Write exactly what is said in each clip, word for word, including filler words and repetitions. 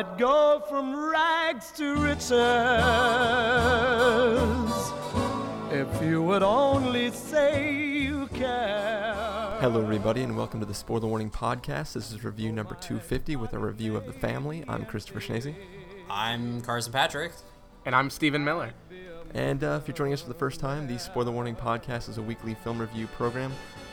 I'd go from rags to riches if you would only say you care. Hello everybody and welcome to the Spoiler Warning Podcast. This is review number two fifty with a review of The Family. I'm Christopher Schnese. I'm Carson Patrick. And I'm Stephen Miller. And uh, if you're joining us for the first time, the Spoiler Warning Podcast is a weekly film review program.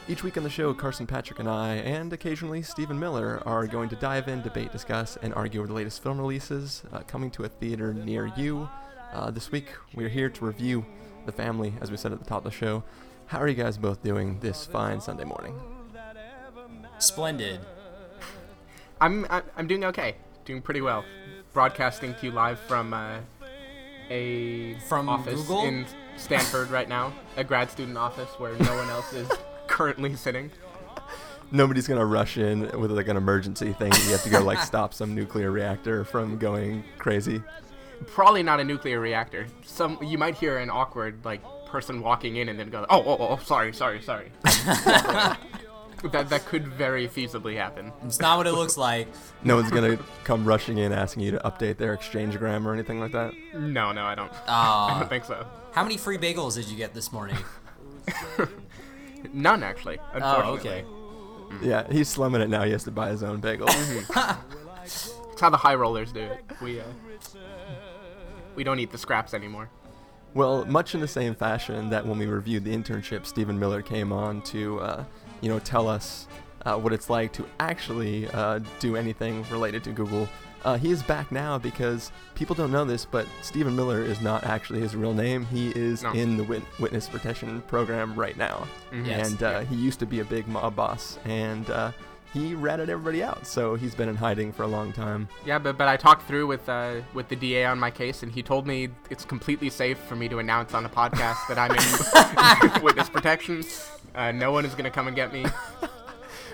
Each week on the show, Carson Patrick and I, and occasionally Stephen Miller, are going to dive in, debate, discuss, and argue over the latest film releases uh, coming to a theater near you. Uh, this week, we're here to review The Family, as we said at the top of the show. How are you guys both doing this fine Sunday morning? Splendid. I'm I'm doing okay. Doing pretty well. Broadcasting to you live from... Uh, A From office Google? in Stanford right now, a grad student office where no one else is currently sitting. Nobody's gonna rush in with like an emergency thing. You have to go like stop some nuclear reactor from going crazy. Probably not a nuclear reactor. Some you might hear an awkward like person walking in and then go, oh, oh, oh, sorry, sorry, sorry. That that could very feasibly happen. It's not what it looks like. No one's gonna come rushing in asking you to update their Exchangegram or anything like that. No, no, I don't. Uh, I don't think so. How many free bagels did you get this morning? None, actually. Unfortunately. Oh, okay. Mm. Yeah, he's slumming it now. He has to buy his own bagels. That's how the high rollers do it. We uh, we don't eat the scraps anymore. Well, much in the same fashion that when we reviewed The Internship, Stephen Miller came on to. Uh, you know, tell us uh, what it's like to actually uh, do anything related to Google. Uh, he is back now because people don't know this, but Stephen Miller is not actually his real name. He is no. in the wit- witness protection program right now. Mm-hmm. Yes. And uh, yeah. he used to be a big mob boss, and uh, he ratted everybody out, so he's been in hiding for a long time. Yeah, but but I talked through with uh, with the D A on my case, and he told me it's completely safe for me to announce on a podcast that I'm in witness protection. Uh, no one is going to come and get me.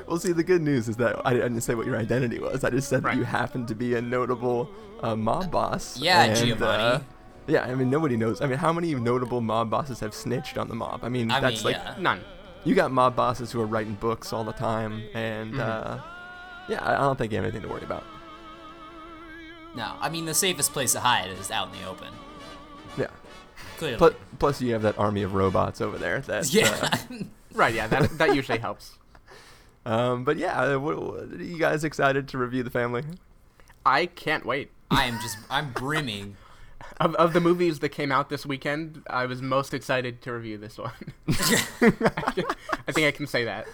Well, see, the good news is that I didn't say what your identity was. I just said right. that you happened to be a notable uh, mob boss. Yeah, and, Giovanni. Uh, yeah, I mean, nobody knows. I mean, how many notable mob bosses have snitched on the mob? I mean, I that's mean, like... Yeah. None. You got mob bosses who are writing books all the time, and, mm-hmm. uh, yeah, I don't think you have anything to worry about. No, I mean, the safest place to hide is out in the open. Yeah. Clearly. Plus, plus you have that army of robots over there that... Yeah. Uh, Right, yeah, that that usually helps. Um, but yeah, what, what, are you guys excited to review The Family? I can't wait. I am just, I'm brimming. Of of the movies that came out this weekend, I was most excited to review this one. I think I can say that.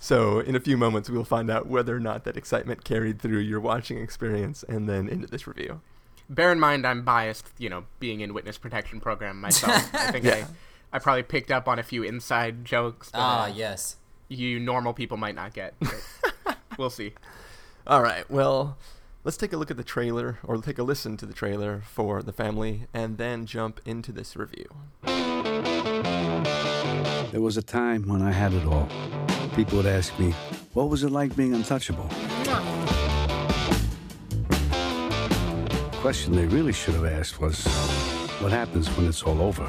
So in a few moments, we'll find out whether or not that excitement carried through your watching experience and then into this review. Bear in mind, I'm biased, you know, being in witness protection program myself. I think yeah. I... I probably picked up on a few inside jokes that ah, yes. you normal people might not get. We'll see. All right. Well, let's take a look at the trailer, or take a listen to the trailer for The Family, and then jump into this review. There was a time when I had it all. People would ask me, what was it like being untouchable? The question they really should have asked was, what happens when it's all over?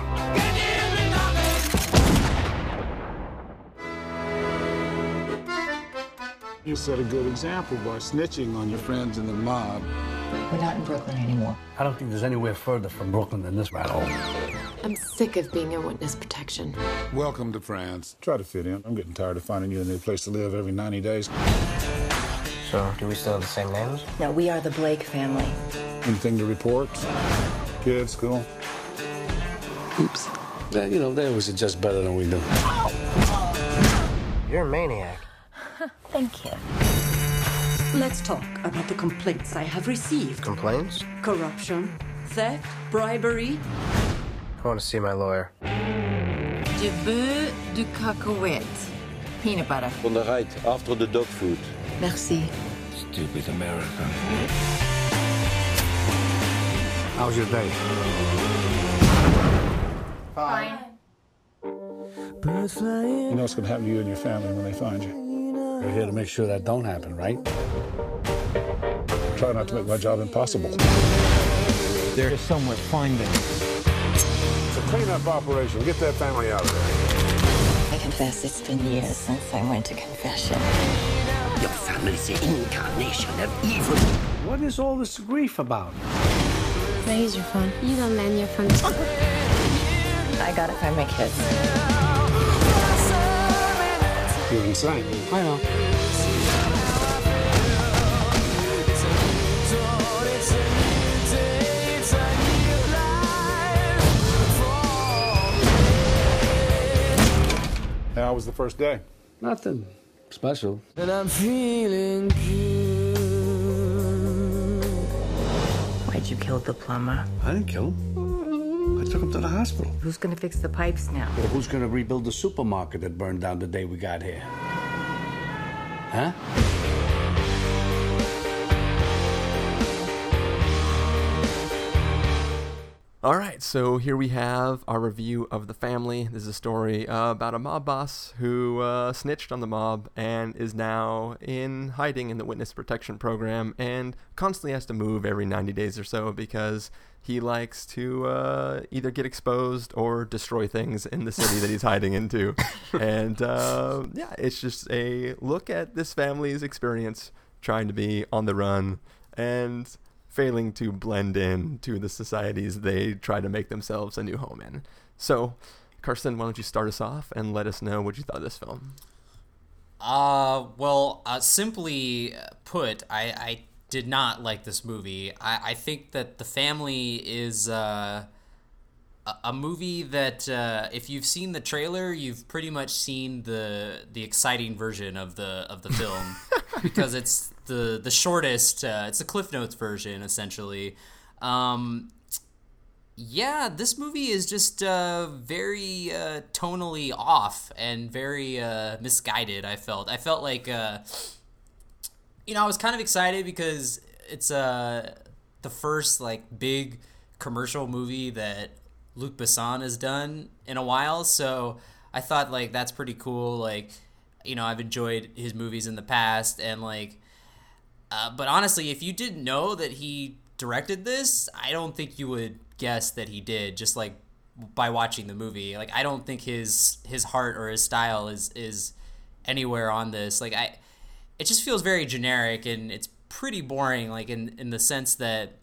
You set a good example by snitching on your friends in the mob. We're not in Brooklyn anymore. I don't think there's anywhere further from Brooklyn than this rat hole. I'm sick of being in witness protection. Welcome to France. Try to fit in. I'm getting tired of finding you a new place to live every ninety days. So, do we still have the same names? No, we are the Blake family. Anything to report? Kids, school? Oops. That, you know, they always adjust better than we do. You're a maniac. Thank you. Let's talk about the complaints I have received. Complaints? Corruption, theft, bribery. I want to see my lawyer. Du beurre, du cacahuète. Peanut butter. On the right, after the dog food. Merci. Stupid America. How's your day? Fine. You know what's going to happen to you and your family when they find you. We're here to make sure that don't happen, right? Try not to make my job impossible. They're somewhere finding. It's a cleanup operation. Get that family out of there. I confess it's been years since I went to confession. Your family's the incarnation of evil. What is all this grief about? Raise your phone. You don't man your phone. I gotta find my kids. You're insane. I know. Hey, how was the first day? Nothing special. And I'm feeling good. Why'd you kill the plumber? I didn't kill him. I took him to the hospital. Who's gonna fix the pipes now? Well, who's gonna rebuild the supermarket that burned down the day we got here? Huh? All right, so here we have our review of The Family. This is a story uh, about a mob boss who uh, snitched on the mob and is now in hiding in the witness protection program and constantly has to move every ninety days or so because he likes to uh, either get exposed or destroy things in the city that he's hiding into. And uh, yeah, it's just a look at this family's experience trying to be on the run and failing to blend in to the societies they try to make themselves a new home in. So, Carson, why don't you start us off and let us know what you thought of this film? Uh, well, uh, simply put, I, I did not like this movie. I, I think that The Family is uh, a, a movie that, uh, if you've seen the trailer, you've pretty much seen the the exciting version of the of the film because it's the the shortest, uh, it's the Cliff Notes version, essentially. Um, yeah, this movie is just uh, very uh, tonally off and very uh, misguided, I felt. I felt like, uh, you know, I was kind of excited because it's uh, the first, like, big commercial movie that Luc Besson has done in a while, so I thought, like, that's pretty cool. Like, you know, I've enjoyed his movies in the past, and, like, Uh, but honestly, if you didn't know that he directed this, I don't think you would guess that he did, just like by watching the movie. Like, I don't think his his heart or his style is is anywhere on this. Like, I, it just feels very generic, and it's pretty boring, like in, in the sense that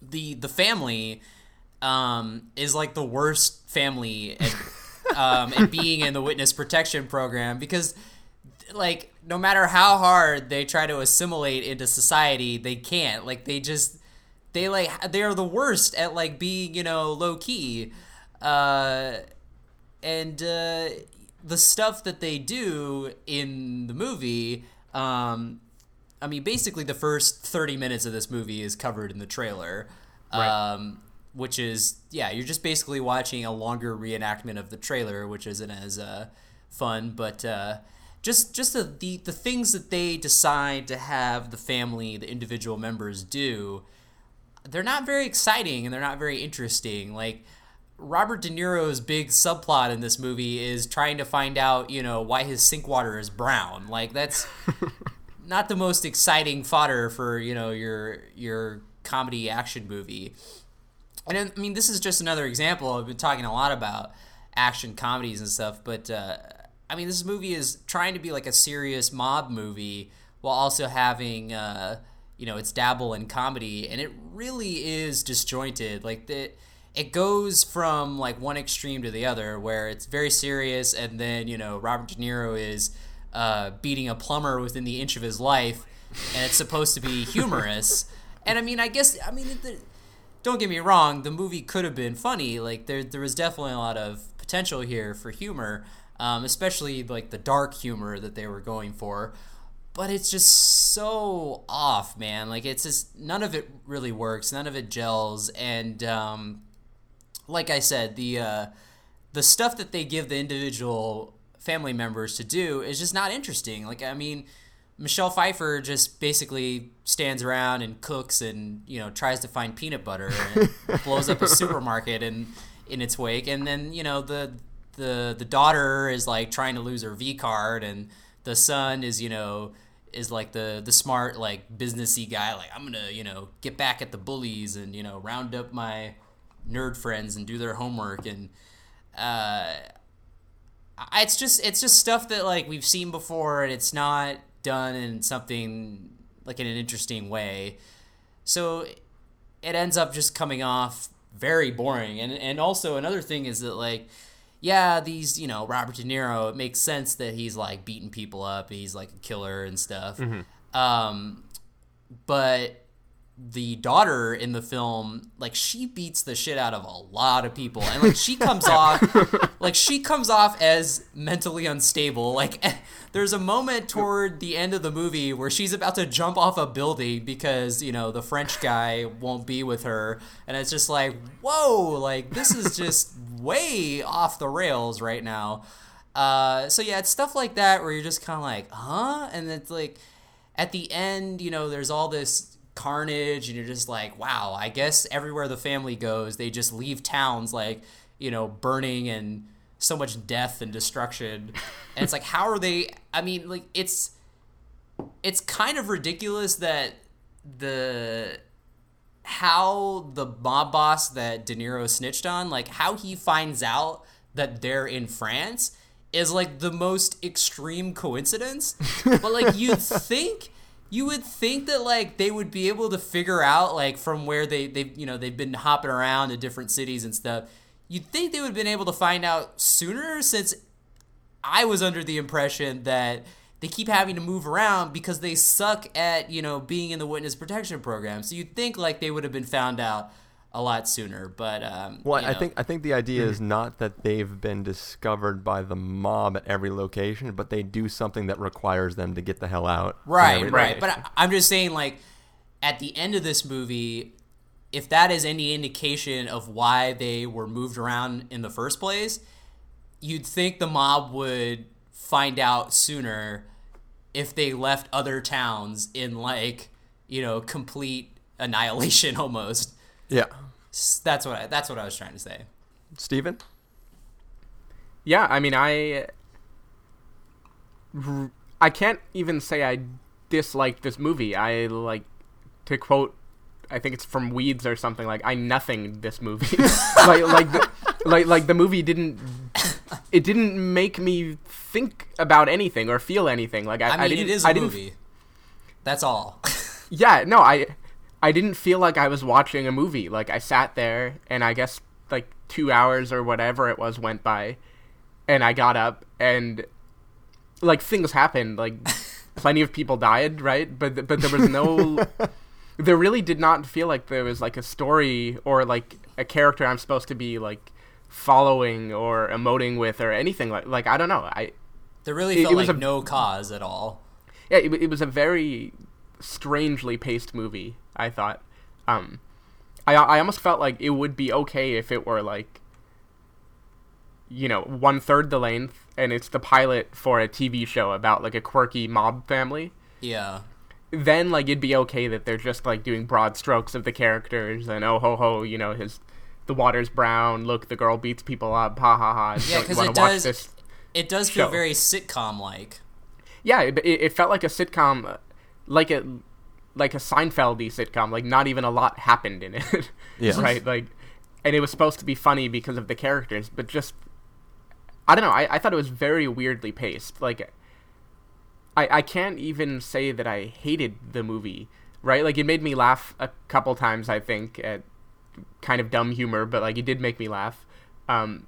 the the family um, is like the worst family at, um, at being in the witness protection program, because like no matter how hard they try to assimilate into society, they can't. Like, they just they like they are the worst at like being, you know, low key, uh, and uh, the stuff that they do in the movie. Um, I mean, basically the first thirty minutes of this movie is covered in the trailer, right. um, which is yeah, you're just basically watching a longer reenactment of the trailer, which isn't as uh, fun, but. Uh, Just just the, the, the things that they decide to have the family, the individual members do, they're not very exciting and they're not very interesting. Like, Robert De Niro's big subplot in this movie is trying to find out, you know, why his sink water is brown. Like, that's not the most exciting fodder for, you know, your your comedy action movie. And, I mean, this is just another example. I've been talking a lot about action comedies and stuff, but uh I mean, this movie is trying to be like a serious mob movie while also having, uh, you know, its dabble in comedy, and it really is disjointed. Like, the, it goes from, like, one extreme to the other, where it's very serious, and then, you know, Robert De Niro is uh, beating a plumber within the inch of his life, and it's supposed to be humorous. And, I mean, I guess, I mean, the, don't get me wrong, the movie could have been funny. Like, there, there was definitely a lot of potential here for humor, Um, especially like the dark humor that they were going for, but it's just so off, man. Like, it's just none of it really works, none of it gels, and um, like I said, the uh, the stuff that they give the individual family members to do is just not interesting. Like, I mean, Michelle Pfeiffer just basically stands around and cooks and, you know, tries to find peanut butter and blows up a supermarket in in its wake, and then, you know, the The the daughter is like trying to lose her V card, and the son is, you know, is like the the smart, like, businessy guy, like, I'm gonna, you know, get back at the bullies and, you know, round up my nerd friends and do their homework, and uh, it's just it's just stuff that, like, we've seen before, and it's not done in something like in an interesting way. So it ends up just coming off very boring. And and also another thing is that, like, yeah, these, you know, Robert De Niro, it makes sense that he's, like, beating people up. He's, like, a killer and stuff. Mm-hmm. Um, but the daughter in the film, like, she beats the shit out of a lot of people. And, like, she comes off, like, she comes off as mentally unstable. Like, there's a moment toward the end of the movie where she's about to jump off a building because, you know, the French guy won't be with her. And it's just like, whoa, like, this is just way off the rails right now. Uh, so, yeah, it's stuff like that where you're just kind of like, huh? And it's like, at the end, you know, there's all this carnage, and you're just like, wow, I guess everywhere the family goes, they just leave towns, like, you know, burning and so much death and destruction. And it's like, how are they, I mean, like, it's it's kind of ridiculous that the how the mob boss that De Niro snitched on, like, how he finds out that they're in France is, like, the most extreme coincidence. But, like, you'd think You would think that, like, they would be able to figure out, like, from where they, they've, you know, they've been hopping around to different cities and stuff. You'd think they would have been able to find out sooner, since I was under the impression that they keep having to move around because they suck at, you know, being in the witness protection program. So you'd think, like, they would have been found out a lot sooner. But um, well, you know. I think I think the idea mm-hmm. is not that they've been discovered by the mob at every location, but they do something that requires them to get the hell out. Right, right. But I, I'm just saying, like, at the end of this movie, if that is any indication of why they were moved around in the first place, you'd think the mob would find out sooner if they left other towns in, like, you know, complete annihilation almost. Yeah. That's what I, that's what I was trying to say. Steven? Yeah, I mean, I I can't even say I disliked this movie. I, like, to quote, I think it's from Weeds or something, like, I nothinged this movie. like like the, like like the movie didn't it didn't make me think about anything or feel anything. Like I, I mean, I didn't, it is a I didn't, movie. That's all. Yeah, no, I I didn't feel like I was watching a movie. Like, I sat there, and I guess, like, two hours or whatever it was went by, and I got up, and, like, things happened. Like, plenty of people died, right? But but there was no... there really did not feel like there was, like, a story or, like, a character I'm supposed to be, like, following or emoting with or anything. Like, like I don't know. I There really it, felt it was like a, no cause at all. Yeah, it, it was a very strangely paced movie, I thought. Um, I I almost felt like it would be okay if it were, like, you know, one third the length, and it's the pilot for a T V show about, like, a quirky mob family. Yeah. Then, like, it'd be okay that they're just, like, doing broad strokes of the characters and oh ho ho, you know, his the water's brown. Look, the girl beats people up. Ha ha ha. Yeah, because it does. This it does feel show. very sitcom like. Yeah, it, it felt like a sitcom, like a. like a Seinfeld-y sitcom, like not even a lot happened in it, yeah. right? Like, and it was supposed to be funny because of the characters, but just, I don't know, I, I thought it was very weirdly paced. Like, I, I can't even say that I hated the movie, right? Like, it made me laugh a couple times, I think, at kind of dumb humor, but, like, it did make me laugh. Um,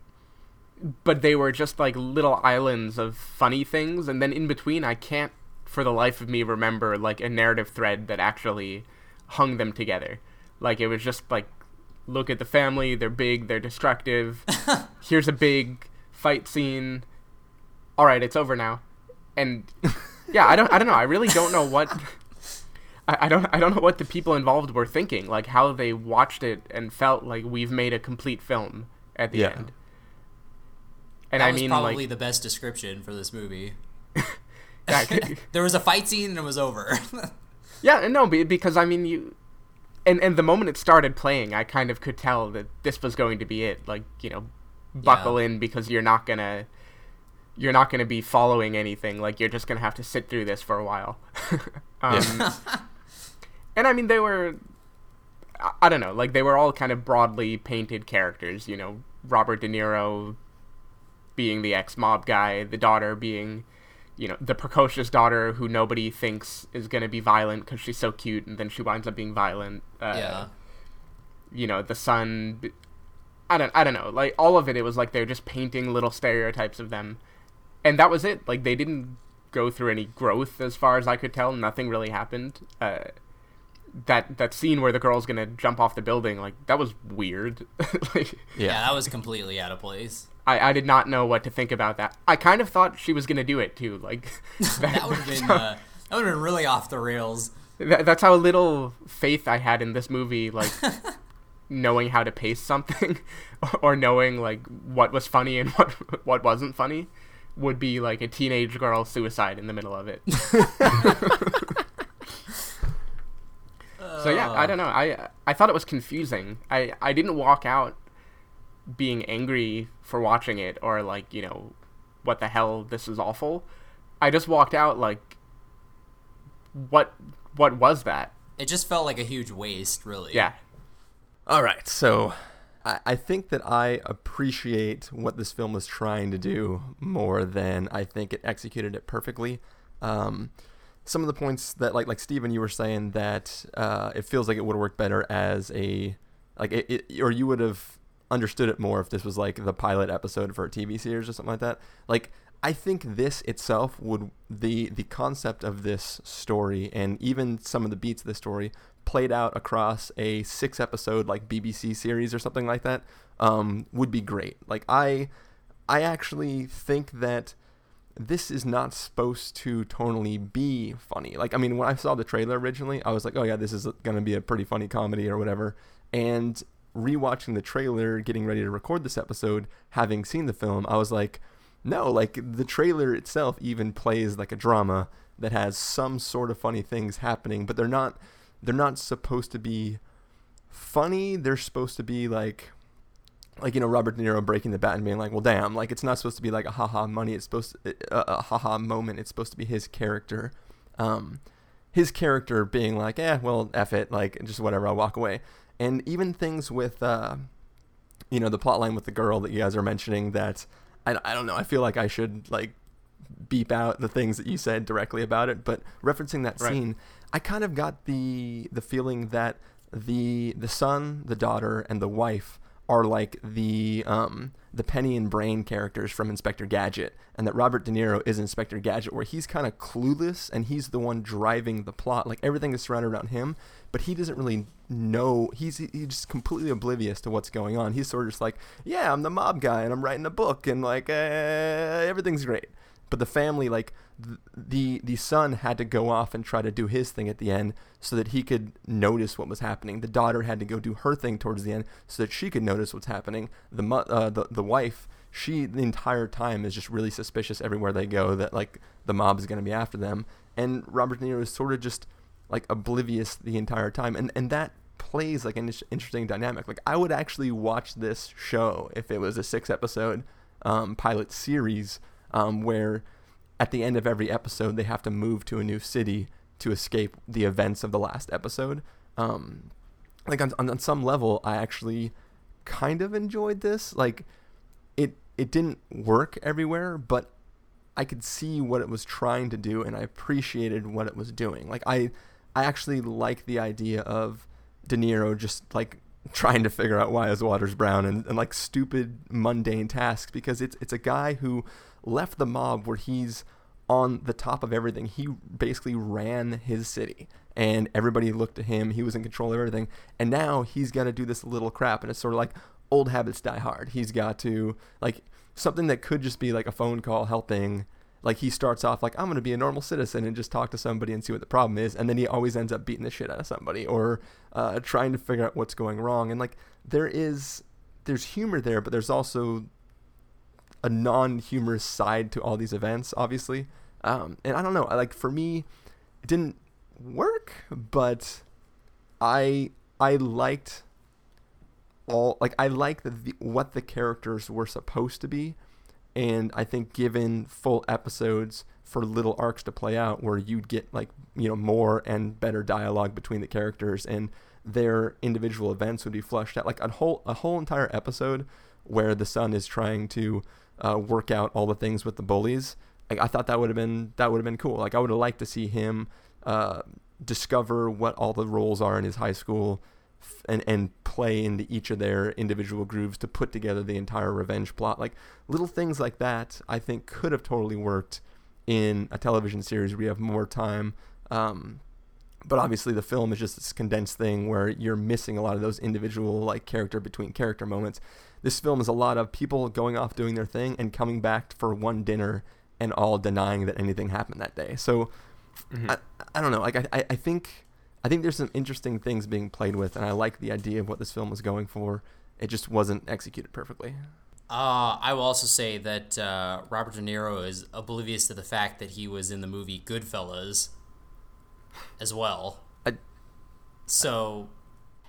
but they were just, like, little islands of funny things, and then in between, I can't for the life of me remember, like, a narrative thread that actually hung them together. Like, it was just like, look at the family, they're big, they're destructive, here's a big fight scene, all right, it's over now. And yeah, I don't I don't know I really don't know what I, I don't I don't know what the people involved were thinking, like how they watched it and felt like we've made a complete film at the yeah. end. And that I was mean probably like, the best description for this movie. There was a fight scene and it was over. Yeah, no, because I mean, you, and and the moment it started playing, I kind of could tell that this was going to be it. Like, you know, buckle yeah. in, because you're not gonna, you're not gonna be following anything. Like, you're just gonna have to sit through this for a while. um, yeah. And I mean, they were, I don't know, like they were all kind of broadly painted characters. You know, Robert De Niro being the ex-mob guy, the daughter being you know, the precocious daughter who nobody thinks is going to be violent because she's so cute, and then she winds up being violent. Uh, yeah. You know, the son. I don't. I don't know. Like all of it, it was like they're just painting little stereotypes of them, and that was it. Like they didn't go through any growth as far as I could tell. Nothing really happened. Uh, that that scene where the girl's gonna jump off the building, like that was weird. like, yeah, that was completely out of place. I, I did not know what to think about that. I kind of thought she was going to do it, too. Like That, that would have been, how, uh, that would have been really off the rails. That, that's how little faith I had in this movie, like, knowing how to pace something or knowing, like, what was funny and what what wasn't funny would be, like, a teenage girl suicide in the middle of it. So, yeah, I don't know. I I thought it was confusing. I, I didn't walk out being angry for watching it or like, you know, what the hell, this is awful. I just walked out like, what what was that? It just felt like a huge waste, really. Yeah. All right, so I, I think that I appreciate what this film was trying to do more than I think it executed it perfectly. Um, some of the points that, like, like Stephen, you were saying that uh, it feels like it would have worked better as a, like, it, it or you would have understood it more if this was like the pilot episode for a T V series or something like that. Like, I think this itself would, the the concept of this story and even some of the beats of the story played out across a six episode like B B C series or something like that um, would be great. Like, I I actually think that this is not supposed to tonally be funny. Like, I mean, when I saw the trailer originally, I was like, oh yeah, this is going to be a pretty funny comedy or whatever. And rewatching the trailer, getting ready to record this episode, having seen the film, I was like, no, like the trailer itself even plays like a drama that has some sort of funny things happening, but they're not they're not supposed to be funny. They're supposed to be like like you know, Robert De Niro breaking the bat and being like, well damn, like it's not supposed to be like a haha money, it's supposed to, uh, a haha moment. It's supposed to be his character um his character being like, eh, well F it, like just whatever, I'll walk away. And even things with, uh, you know, the plot line with the girl that you guys are mentioning that, I, I don't know, I feel like I should, like, beep out the things that you said directly about it. But referencing that right. scene, I kind of got the the feeling that the the son, the daughter, and the wife are like the um, the Penny and Brain characters from Inspector Gadget, and that Robert De Niro is Inspector Gadget, where he's kind of clueless and he's the one driving the plot. Like, everything is surrounded around him, but he doesn't really know. He's he's just completely oblivious to what's going on. He's sort of just like, yeah, I'm the mob guy and I'm writing a book and like uh, everything's great. But the family, like th- the the son had to go off and try to do his thing at the end so that he could notice what was happening. The daughter had to go do her thing towards the end so that she could notice what's happening. The mo- uh, the the wife, she the entire time is just really suspicious everywhere they go that like the mob is going to be after them. And Robert De Niro is sort of just like oblivious the entire time. And and that plays like an interesting dynamic. Like, I would actually watch this show if it was a six episode um, pilot series. Um, where at the end of every episode they have to move to a new city to escape the events of the last episode. Um, like on, on on some level, I actually kind of enjoyed this. Like it it didn't work everywhere, but I could see what it was trying to do, and I appreciated what it was doing. Like I I actually like the idea of De Niro just like trying to figure out why his water's brown and, and like stupid mundane tasks, because it's it's a guy who left the mob where he's on the top of everything. He basically ran his city and everybody looked to him. He was in control of everything. And now he's got to do this little crap. And it's sort of like old habits die hard. He's got to, like, something that could just be like a phone call helping. Like, he starts off like, I'm going to be a normal citizen and just talk to somebody and see what the problem is. And then he always ends up beating the shit out of somebody or uh, trying to figure out what's going wrong. And like, there is, there's humor there, but there's also a non-humorous side to all these events, obviously. Um, and I don't know, like, for me, it didn't work, but I I liked all, like, I liked the, the, what the characters were supposed to be. And I think given full episodes for little arcs to play out where you'd get, like, you know, more and better dialogue between the characters and their individual events would be fleshed out. Like, a whole a whole entire episode where the son is trying to Uh, work out all the things with the bullies Like, I thought that would have been that would have been cool. Like, I would have liked to see him uh, discover what all the roles are in his high school, f- and and play into each of their individual grooves to put together the entire revenge plot. Like, little things like that, I think, could have totally worked in a television series where you have more time. Um, but obviously, the film is just this condensed thing where you're missing a lot of those individual, like, character between character moments. This film is a lot of people going off doing their thing and coming back for one dinner and all denying that anything happened that day. So mm-hmm. I, I don't know. Like, I, I think I think there's some interesting things being played with, and I like the idea of what this film was going for. It just wasn't executed perfectly. Uh, I will also say that uh, Robert De Niro is oblivious to the fact that he was in the movie Goodfellas as well. I, so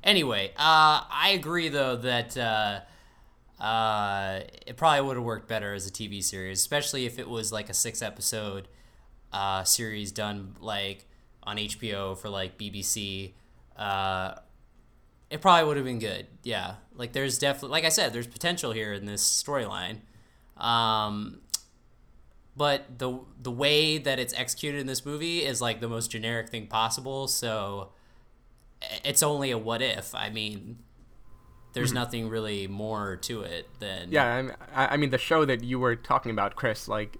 anyway, uh, I agree, though, that uh, uh, it probably would have worked better as a T V series, especially if it was like a six-episode uh, series done like on H B O for like B B C. Uh, it probably would have been good. Yeah. Like, there's definitely, like I said, there's potential here in this storyline. Um, but the the way that it's executed in this movie is like the most generic thing possible. So it's only a what if. I mean, there's mm-hmm. nothing really more to it than. Yeah. I mean, I mean, the show that you were talking about, Chris, like,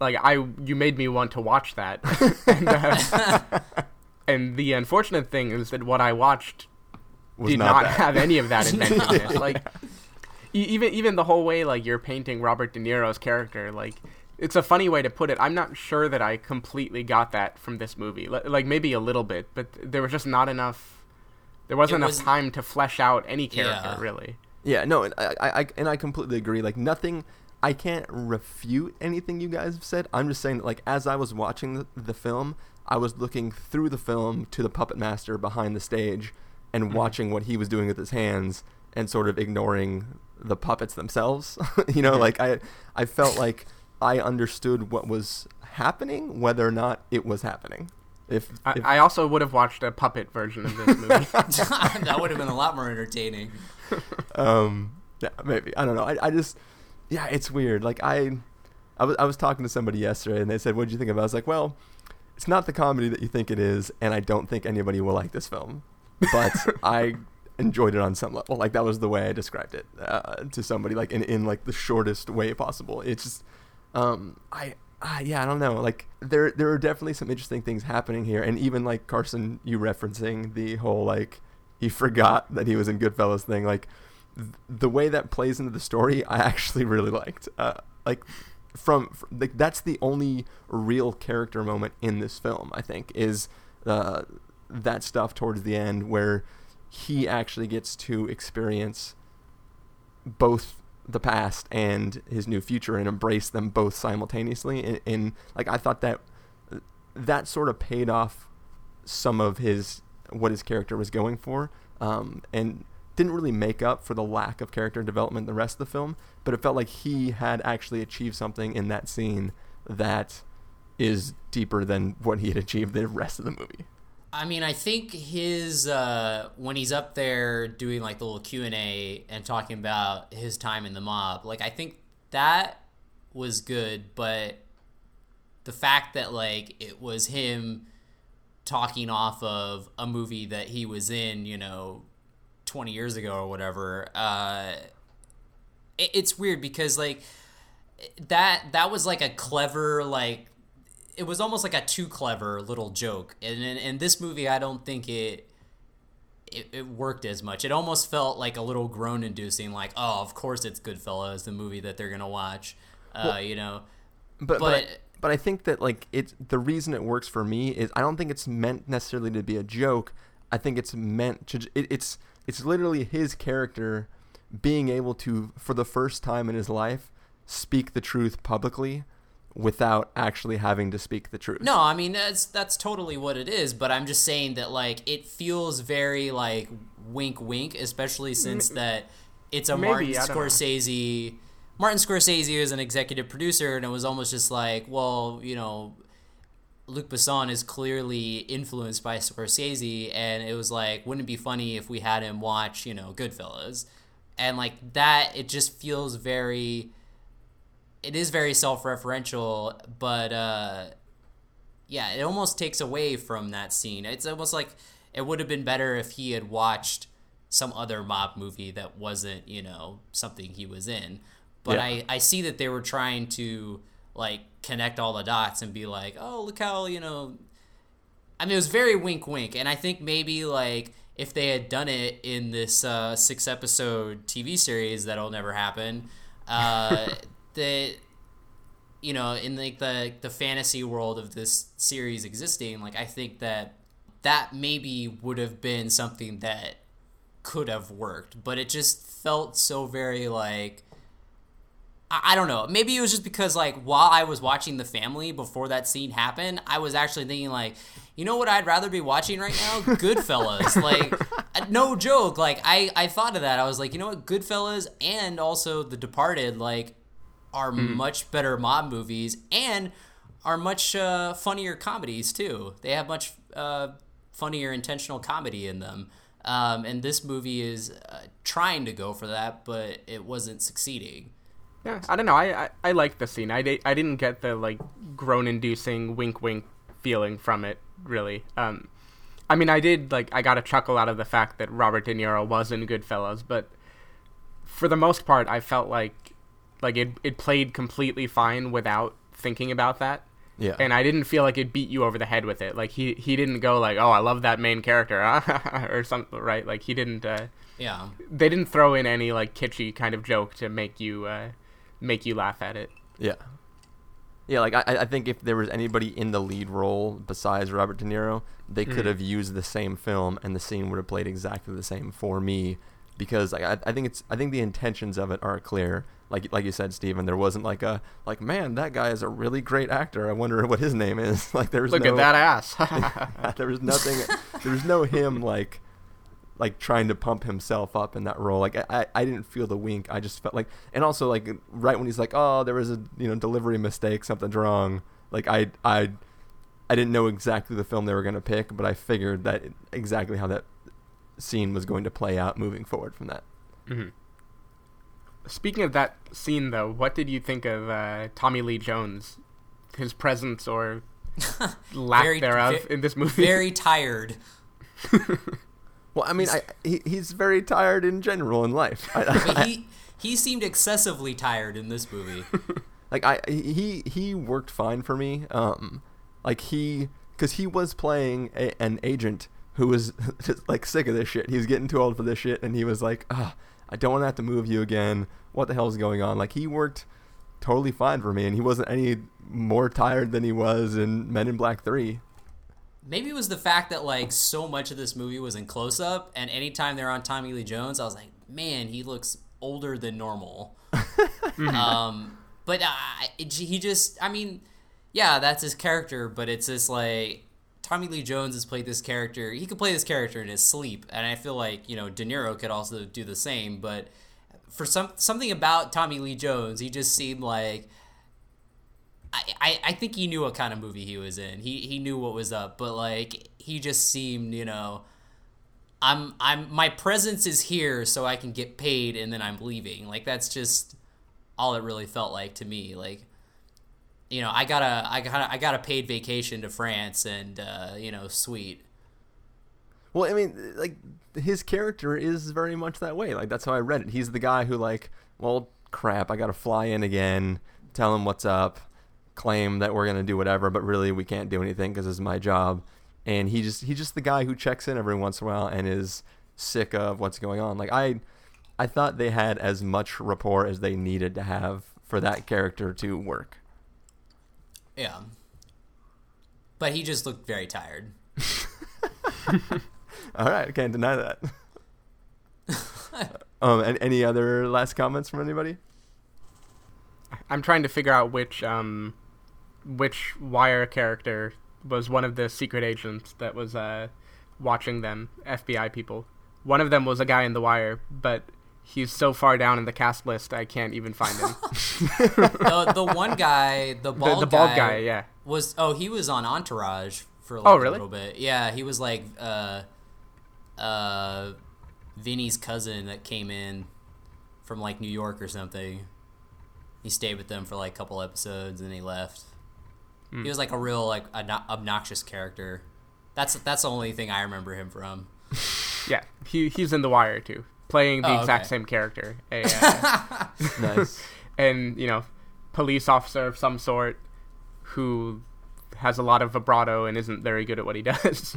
like I, you made me want to watch that. and, uh, and the unfortunate thing is that what I watched Was did not, not have any of that inventiveness. No. Like, even even the whole way, like, you're painting Robert De Niro's character, like, it's a funny way to put it. I'm not sure that I completely got that from this movie. Like, maybe a little bit, but there was just not enough. There wasn't it enough was, time to flesh out any character, yeah. really. Yeah, no, and I, I and I completely agree. Like, nothing. I can't refute anything you guys have said. I'm just saying that, like, as I was watching the, the film, I was looking through the film to the puppet master behind the stage, and watching what he was doing with his hands and sort of ignoring the puppets themselves. You know, like, I I felt like I understood what was happening, whether or not it was happening. If I, if... I also would have watched a puppet version of this movie. That would have been a lot more entertaining. Um, yeah, maybe. I don't know. I, I just, yeah, it's weird. Like, I, I was, I was talking to somebody yesterday, and they said, "What did you think of it?" I was like, well, it's not the comedy that you think it is, and I don't think anybody will like this film. But I enjoyed it on some level. Like, that was the way I described it uh, to somebody, like, in, in like the shortest way possible. It's just, um, I, I, yeah, I don't know. Like, there, there are definitely some interesting things happening here. And even, like, Carson, you referencing the whole, like, he forgot that he was in Goodfellas thing. Like, th- the way that plays into the story, I actually really liked. Uh, like, from, from like, that's the only real character moment in this film, I think, is uh that stuff towards the end where he actually gets to experience both the past and his new future and embrace them both simultaneously. And, and like, I thought that that sort of paid off some of his, what his character was going for, um, and didn't really make up for the lack of character development in the rest of the film, but it felt like he had actually achieved something in that scene that is deeper than what he had achieved the rest of the movie. I mean, I think his, uh, when he's up there doing, like, the little Q and A and talking about his time in the mob, like, I think that was good, but the fact that, like, it was him talking off of a movie that he was in, you know, twenty years ago or whatever, uh, it, it's weird because, like, that, that was, like, a clever, like, it was almost like a too clever little joke. And in, in this movie, I don't think it, it it worked as much. It almost felt like a little groan-inducing, like, oh, of course it's Goodfellas, the movie that they're going to watch, uh, well, you know. But but, but, I, but I think that, like, it's, the reason it works for me is I don't think it's meant necessarily to be a joke. I think it's meant to it, – it's, it's literally his character being able to, for the first time in his life, speak the truth publicly without actually having to speak the truth. No, I mean, that's that's totally what it is, but I'm just saying that, like, it feels very, like, wink-wink, especially since M- that it's a maybe, Martin Scorsese... Know. Martin Scorsese is an executive producer, and it was almost just like, well, you know, Luc Besson is clearly influenced by Scorsese, and it was like, wouldn't it be funny if we had him watch, you know, Goodfellas? And, like, that, it just feels very... it is very self-referential, but uh, yeah, it almost takes away from that scene. It's almost like it would have been better if he had watched some other mob movie that wasn't, you know, something he was in. But yeah. I, I see that they were trying to, like, connect all the dots and be like, oh, look how, you know... I mean, it was very wink-wink, and I think maybe, like, if they had done it in this uh, six-episode T V series that'll never happen, uh, that, you know, in, like, the, the fantasy world of this series existing, like, I think that that maybe would have been something that could have worked, but it just felt so very, like... I don't know. Maybe it was just because, like, while I was watching The Family before that scene happened, I was actually thinking, like, you know what I'd rather be watching right now? Goodfellas. Like, no joke. Like, I, I thought of that. I was like, you know what? Goodfellas and also The Departed, like, are mm. much better mob movies and are much uh, funnier comedies, too. They have much uh, funnier intentional comedy in them. Um, and this movie is uh, trying to go for that, but it wasn't succeeding. Yeah, I don't know. I, I, I like the scene. I, di- I didn't get the, like, groan-inducing wink-wink feeling from it, really. Um, I mean, I did, like, I got a chuckle out of the fact that Robert De Niro was in Goodfellas, but for the most part, I felt like, like, it, it played completely fine without thinking about that. Yeah. And I didn't feel like it beat you over the head with it. Like, he, he didn't go, like, oh, I love that main character, or something, right? Like, he didn't, uh... Yeah. They didn't throw in any, like, kitschy kind of joke to make you, uh... make you laugh at it. Yeah. Yeah, like, I, I think if there was anybody in the lead role besides Robert De Niro, they could mm. have used the same film, and the scene would have played exactly the same for me, because like, I, I think it's I think the intentions of it are clear. Like like you said, Stephen, there wasn't like a, like, man, that guy is a really great actor. I wonder what his name is. Like, there was Look no... Look at that ass. There was nothing... There was no him, like... like trying to pump himself up in that role. Like I, I didn't feel the wink. I just felt like, and also like right when he's like, oh, there was a, you know, delivery mistake, something's wrong. Like I, I, I didn't know exactly the film they were going to pick, but I figured that exactly how that scene was going to play out moving forward from that. Mm-hmm. Speaking of that scene though, what did you think of uh, Tommy Lee Jones, his presence or lack very, thereof vi- in this movie? Very tired. Well, I mean, I, he, he's very tired in general in life. I, I, but he he seemed excessively tired in this movie. Like I he he worked fine for me. Um, like he because he was playing a, an agent who was just like sick of this shit. He was getting too old for this shit, and he was like, ah, I don't want to have to move you again. What the hell is going on? Like he worked totally fine for me, and he wasn't any more tired than he was in Men in Black three. Maybe it was the fact that, like, so much of this movie was in close-up, and anytime they're on Tommy Lee Jones, I was like, man, he looks older than normal. um, but uh, it, he just, I mean, yeah, that's his character, but it's just, like, Tommy Lee Jones has played this character. He could play this character in his sleep, and I feel like, you know, De Niro could also do the same, but for some something about Tommy Lee Jones, he just seemed like... I, I think he knew what kind of movie he was in. He he knew what was up, but like he just seemed, you know, I'm I'm my presence is here so I can get paid and then I'm leaving. Like that's just all it really felt like to me. Like, you know, I got a I got a, I got a paid vacation to France and uh, you know, sweet. Well, I mean, like his character is very much that way. Like that's how I read it. He's the guy who like, well, crap, I got to fly in again. Tell him what's up. Claim that we're gonna do whatever, but really we can't do anything because it's my job. And he just he's just the guy who checks in every once in a while and is sick of what's going on. Like I, I thought they had as much rapport as they needed to have for that character to work. Yeah, but he just looked very tired. All right, I can't deny that. um, and any other last comments from anybody? I'm trying to figure out which um, which Wire character was one of the secret agents that was uh, watching them, F B I people. One of them was a guy in The Wire, but he's so far down in the cast list, I can't even find him. the, the one guy, the bald, the, the bald guy, guy, yeah, was oh he was on Entourage for like oh, really? a little bit. Yeah, he was like uh, uh, Vinny's cousin that came in from like New York or something. He stayed with them for like a couple episodes and then he left. Mm. He was like a real like obnoxious character. That's that's the only thing I remember him from. Yeah, he he's in The Wire too, playing the oh, exact okay. same character. A, uh, nice. And you know, police officer of some sort who has a lot of vibrato and isn't very good at what he does.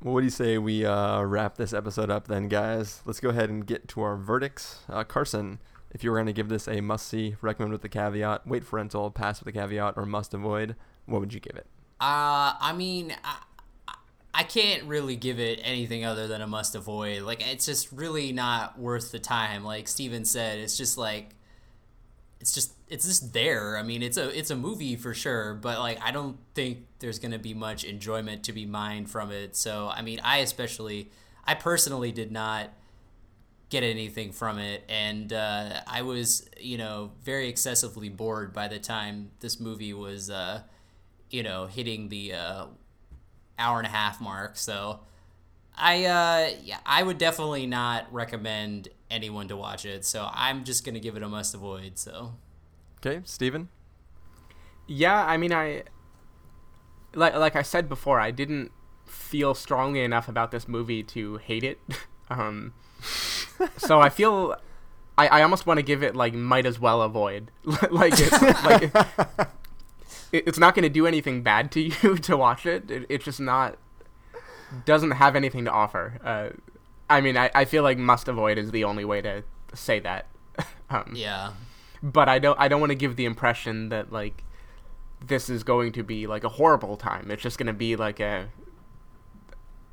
Well, what do you say we uh, wrap this episode up then, guys? Let's go ahead and get to our verdicts. Uh, Carson, if you were going to give this a must-see, recommend with the caveat, wait for rental, pass with the caveat, or must avoid, what would you give it? Uh, I mean, I, I can't really give it anything other than a must avoid. Like, it's just really not worth the time. Like Steven said, it's just like, it's just, it's just there. I mean, it's a, it's a movie for sure, but like, I don't think there's going to be much enjoyment to be mined from it. So, I mean, I especially, I personally did not get anything from it. And, uh, I was, you know, very excessively bored by the time this movie was, uh, you know, hitting the, uh, hour and a half mark. So I, uh, yeah, I would definitely not recommend anyone to watch it. So I'm just going to give it a must avoid. So. Okay. Steven? Yeah. I mean, I, like, like I said before, I didn't feel strongly enough about this movie to hate it. um, so I feel I, I almost want to give it like might as well avoid. Like it's like it, it's not going to do anything bad to you to watch it. It it's just not doesn't have anything to offer. Uh, I mean, I, I feel like must avoid is the only way to say that. Um, yeah. But I don't I don't want to give the impression that like this is going to be like a horrible time. It's just going to be like a.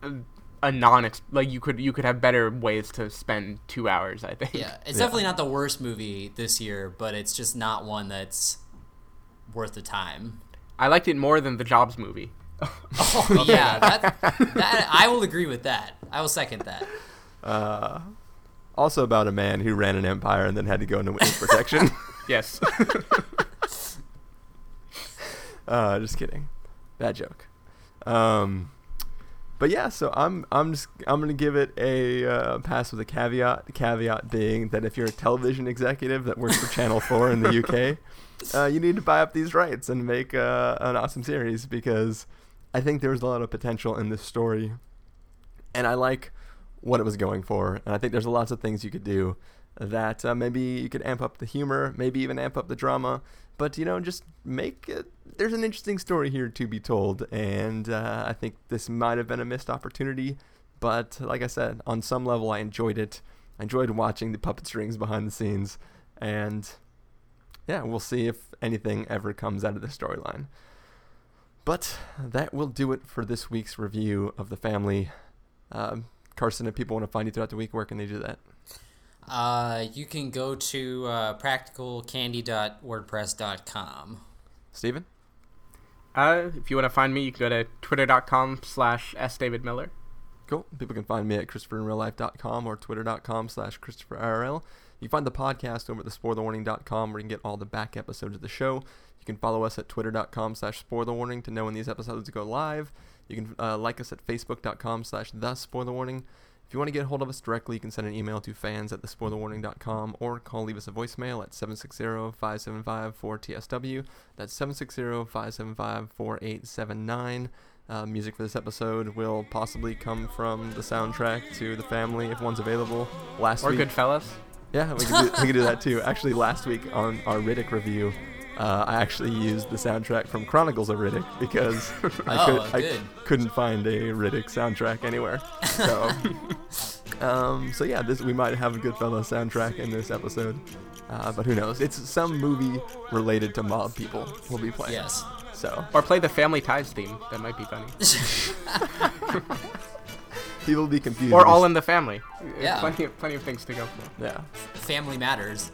a A non like you could you could have better ways to spend two hours. I think yeah, it's yeah. definitely not the worst movie this year, but it's just not one that's worth the time. I liked it more than the Jobs movie. Oh yeah, that, that I will agree with that. I will second that. Uh, also about a man who ran an empire and then had to go into witness protection. Yes. uh, just kidding. Bad joke. Um. But yeah, so I'm I'm just I'm gonna give it a uh, pass with a caveat. The caveat being that if you're a television executive that works for Channel Four in the U K, uh, you need to buy up these rights and make uh, an awesome series, because I think there was a lot of potential in this story, and I like what it was going for, and I think there's lots of things you could do that uh, maybe you could amp up the humor, maybe even amp up the drama. But, you know, just make it, there's an interesting story here to be told, and uh, I think this might have been a missed opportunity, but like I said, on some level I enjoyed it. I enjoyed watching the puppet strings behind the scenes, and yeah, we'll see if anything ever comes out of the storyline. But that will do it for this week's review of The Family. Uh, Carson, if people want to find you throughout the week, where can they do that? Uh, you can go to uh, practical candy dot wordpress dot com. Steven? Uh, if you want to find me, you can go to twitter dot com slash s david miller. Cool. People can find me at christopher in real life dot com or twitter dot com slash christopher I R L. You can find the podcast over at the spoiler warning dot com, where you can get all the back episodes of the show. You can follow us at twitter dot com slash spoiler warning to know when these episodes go live. You can uh, like us at facebook dot com slash the spoiler warning. If you want to get a hold of us directly, you can send an email to fans at the spoiler warning dot com or call leave us a voicemail at seven six zero, five seven five, four T S W. That's seven six zero, five seven five, four eight seven nine. Uh, music for this episode will possibly come from the soundtrack to The Family, if one's available. Last or week, Goodfellas. Yeah, we can, do, we can do that too. Actually, last week on our Riddick review, uh, I actually used the soundtrack from Chronicles of Riddick because I, could, oh, I c- couldn't find a Riddick soundtrack anywhere. So, um, so yeah, this we might have a Goodfellas soundtrack in this episode, uh, but who knows? It's some movie related to mob people we'll be playing. Yes. So or play the Family Ties theme. That might be funny. People will be confused. Or All in the Family. Yeah. Plenty of, plenty of things to go for. Yeah. Family Matters.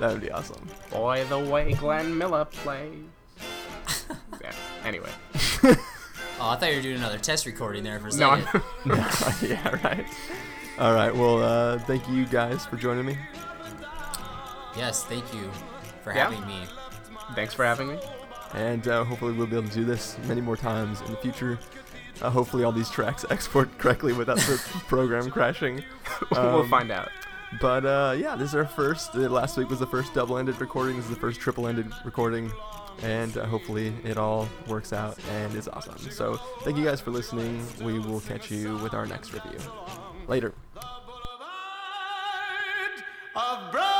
That would be awesome. Boy, the way Glenn Miller plays. Yeah, anyway. Oh, I thought you were doing another test recording there for a second. No, no. Yeah, right. All right, well, uh, thank you guys for joining me. Yes, thank you for yeah. having me. Thanks for having me. And uh, hopefully we'll be able to do this many more times in the future. Uh, hopefully all these tracks export correctly without the program crashing. Um, we'll find out. But uh, yeah, this is our first. Uh, last week was the first double-ended recording. This is the first triple-ended recording. And uh, hopefully it all works out and is awesome. So thank you guys for listening. We will catch you with our next review. Later. Of